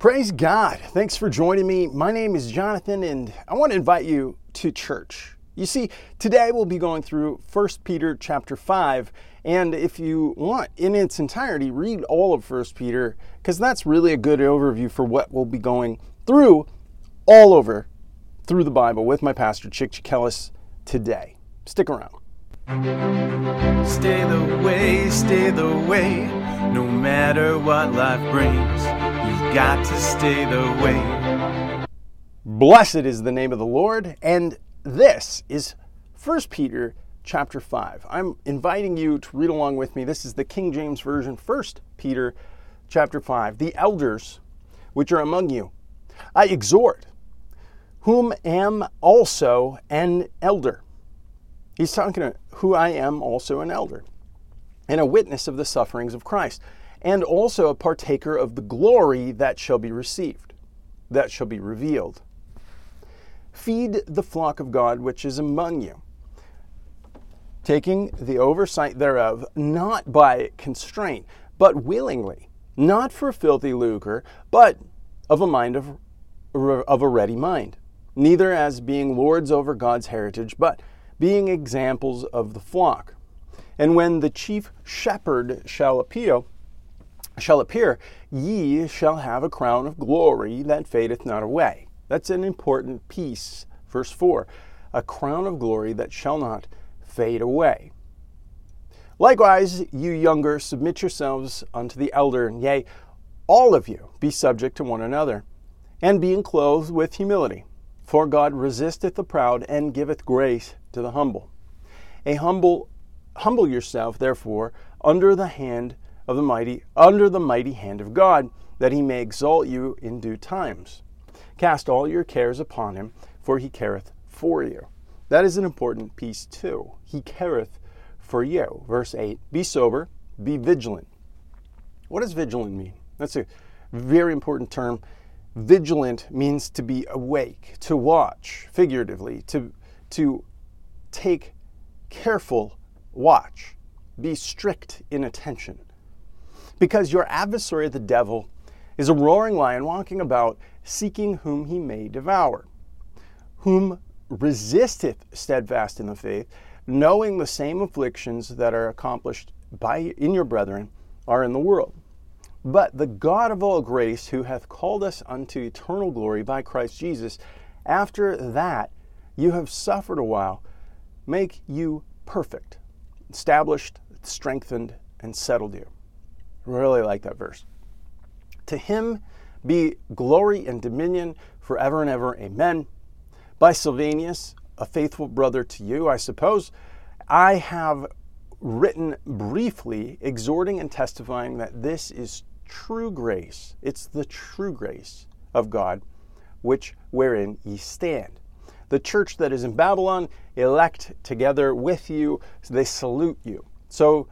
Praise God. Thanks for joining me. My name is Jonathan, and I want to invite you to church. You see, today we'll be going through 1 Peter chapter 5, and if you want, in its entirety, read all of 1 Peter, because that's really a good overview for what we'll be going through all over through the Bible with my pastor, Chick Chikelis, today. Stick around. Stay the way, no matter what life brings, you've got to stay the way. Blessed is the name of the Lord, and this is 1 Peter chapter 5. I'm inviting you to read along with me. This is the King James Version, 1 Peter chapter 5. The elders which are among you, I exhort, whom am also an elder. He's talking to who I am also an elder, and a witness of the sufferings of Christ, and also a partaker of the glory that shall be received, that shall be revealed. Feed the flock of God which is among you, taking the oversight thereof, not by constraint, but willingly, not for filthy lucre, but of a mind of a ready mind, neither as being lords over God's heritage, but being examples of the flock. And when the chief shepherd shall appear, ye shall have a crown of glory that fadeth not away. That's an important piece. Verse 4, a crown of glory that shall not fade away. Likewise, you younger, submit yourselves unto the elder, and yea, all of you be subject to one another, and being clothed with humility. For God resisteth the proud, and giveth grace to the humble. Humble yourself, therefore, under the mighty hand of God, that he may exalt you in due times. Cast all your cares upon him, for he careth for you. That is an important piece too. He careth for you. Verse 8, be sober, be vigilant. What does vigilant mean? That's a very important term. Vigilant means to be awake, to watch, figuratively, to take careful watch, be strict in attention. Because your adversary, the devil, is a roaring lion walking about, seeking whom he may devour, whom resisteth steadfast in the faith, knowing the same afflictions that are accomplished in your brethren are in the world. But the God of all grace, who hath called us unto eternal glory by Christ Jesus, after that you have suffered a while, make you perfect, established, strengthened, and settled you. Really like that verse. To him be glory and dominion forever and ever. Amen. By Sylvanus, a faithful brother to you, I suppose, I have written briefly, exhorting and testifying that this is true grace. It's the true grace of God, which wherein ye stand. The church that is in Babylon, elect together with you, they salute you. So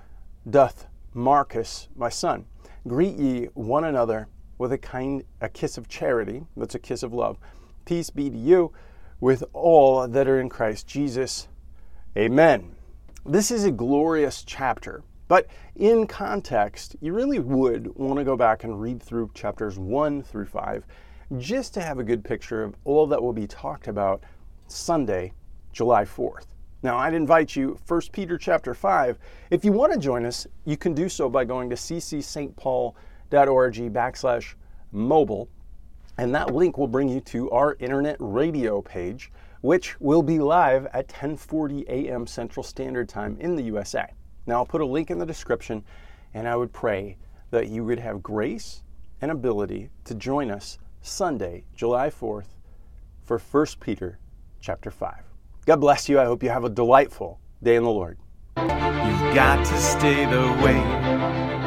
doth Marcus, my son. Greet ye one another with a kiss of charity. That's a kiss of love. Peace be to you with all that are in Christ Jesus. Amen. This is a glorious chapter, but in context, you really would want to go back and read through chapters 1 through 5 just to have a good picture of all that will be talked about Sunday, July 4th. Now, I'd invite you, 1 Peter chapter 5, if you want to join us, you can do so by going to ccstpaul.org/mobile, and that link will bring you to our internet radio page, which will be live at 10:40 a.m. Central Standard Time in the USA. Now, I'll put a link in the description, and I would pray that you would have grace and ability to join us Sunday, July 4th, for 1 Peter chapter 5. God bless you. I hope you have a delightful day in the Lord. You've got to stay the way.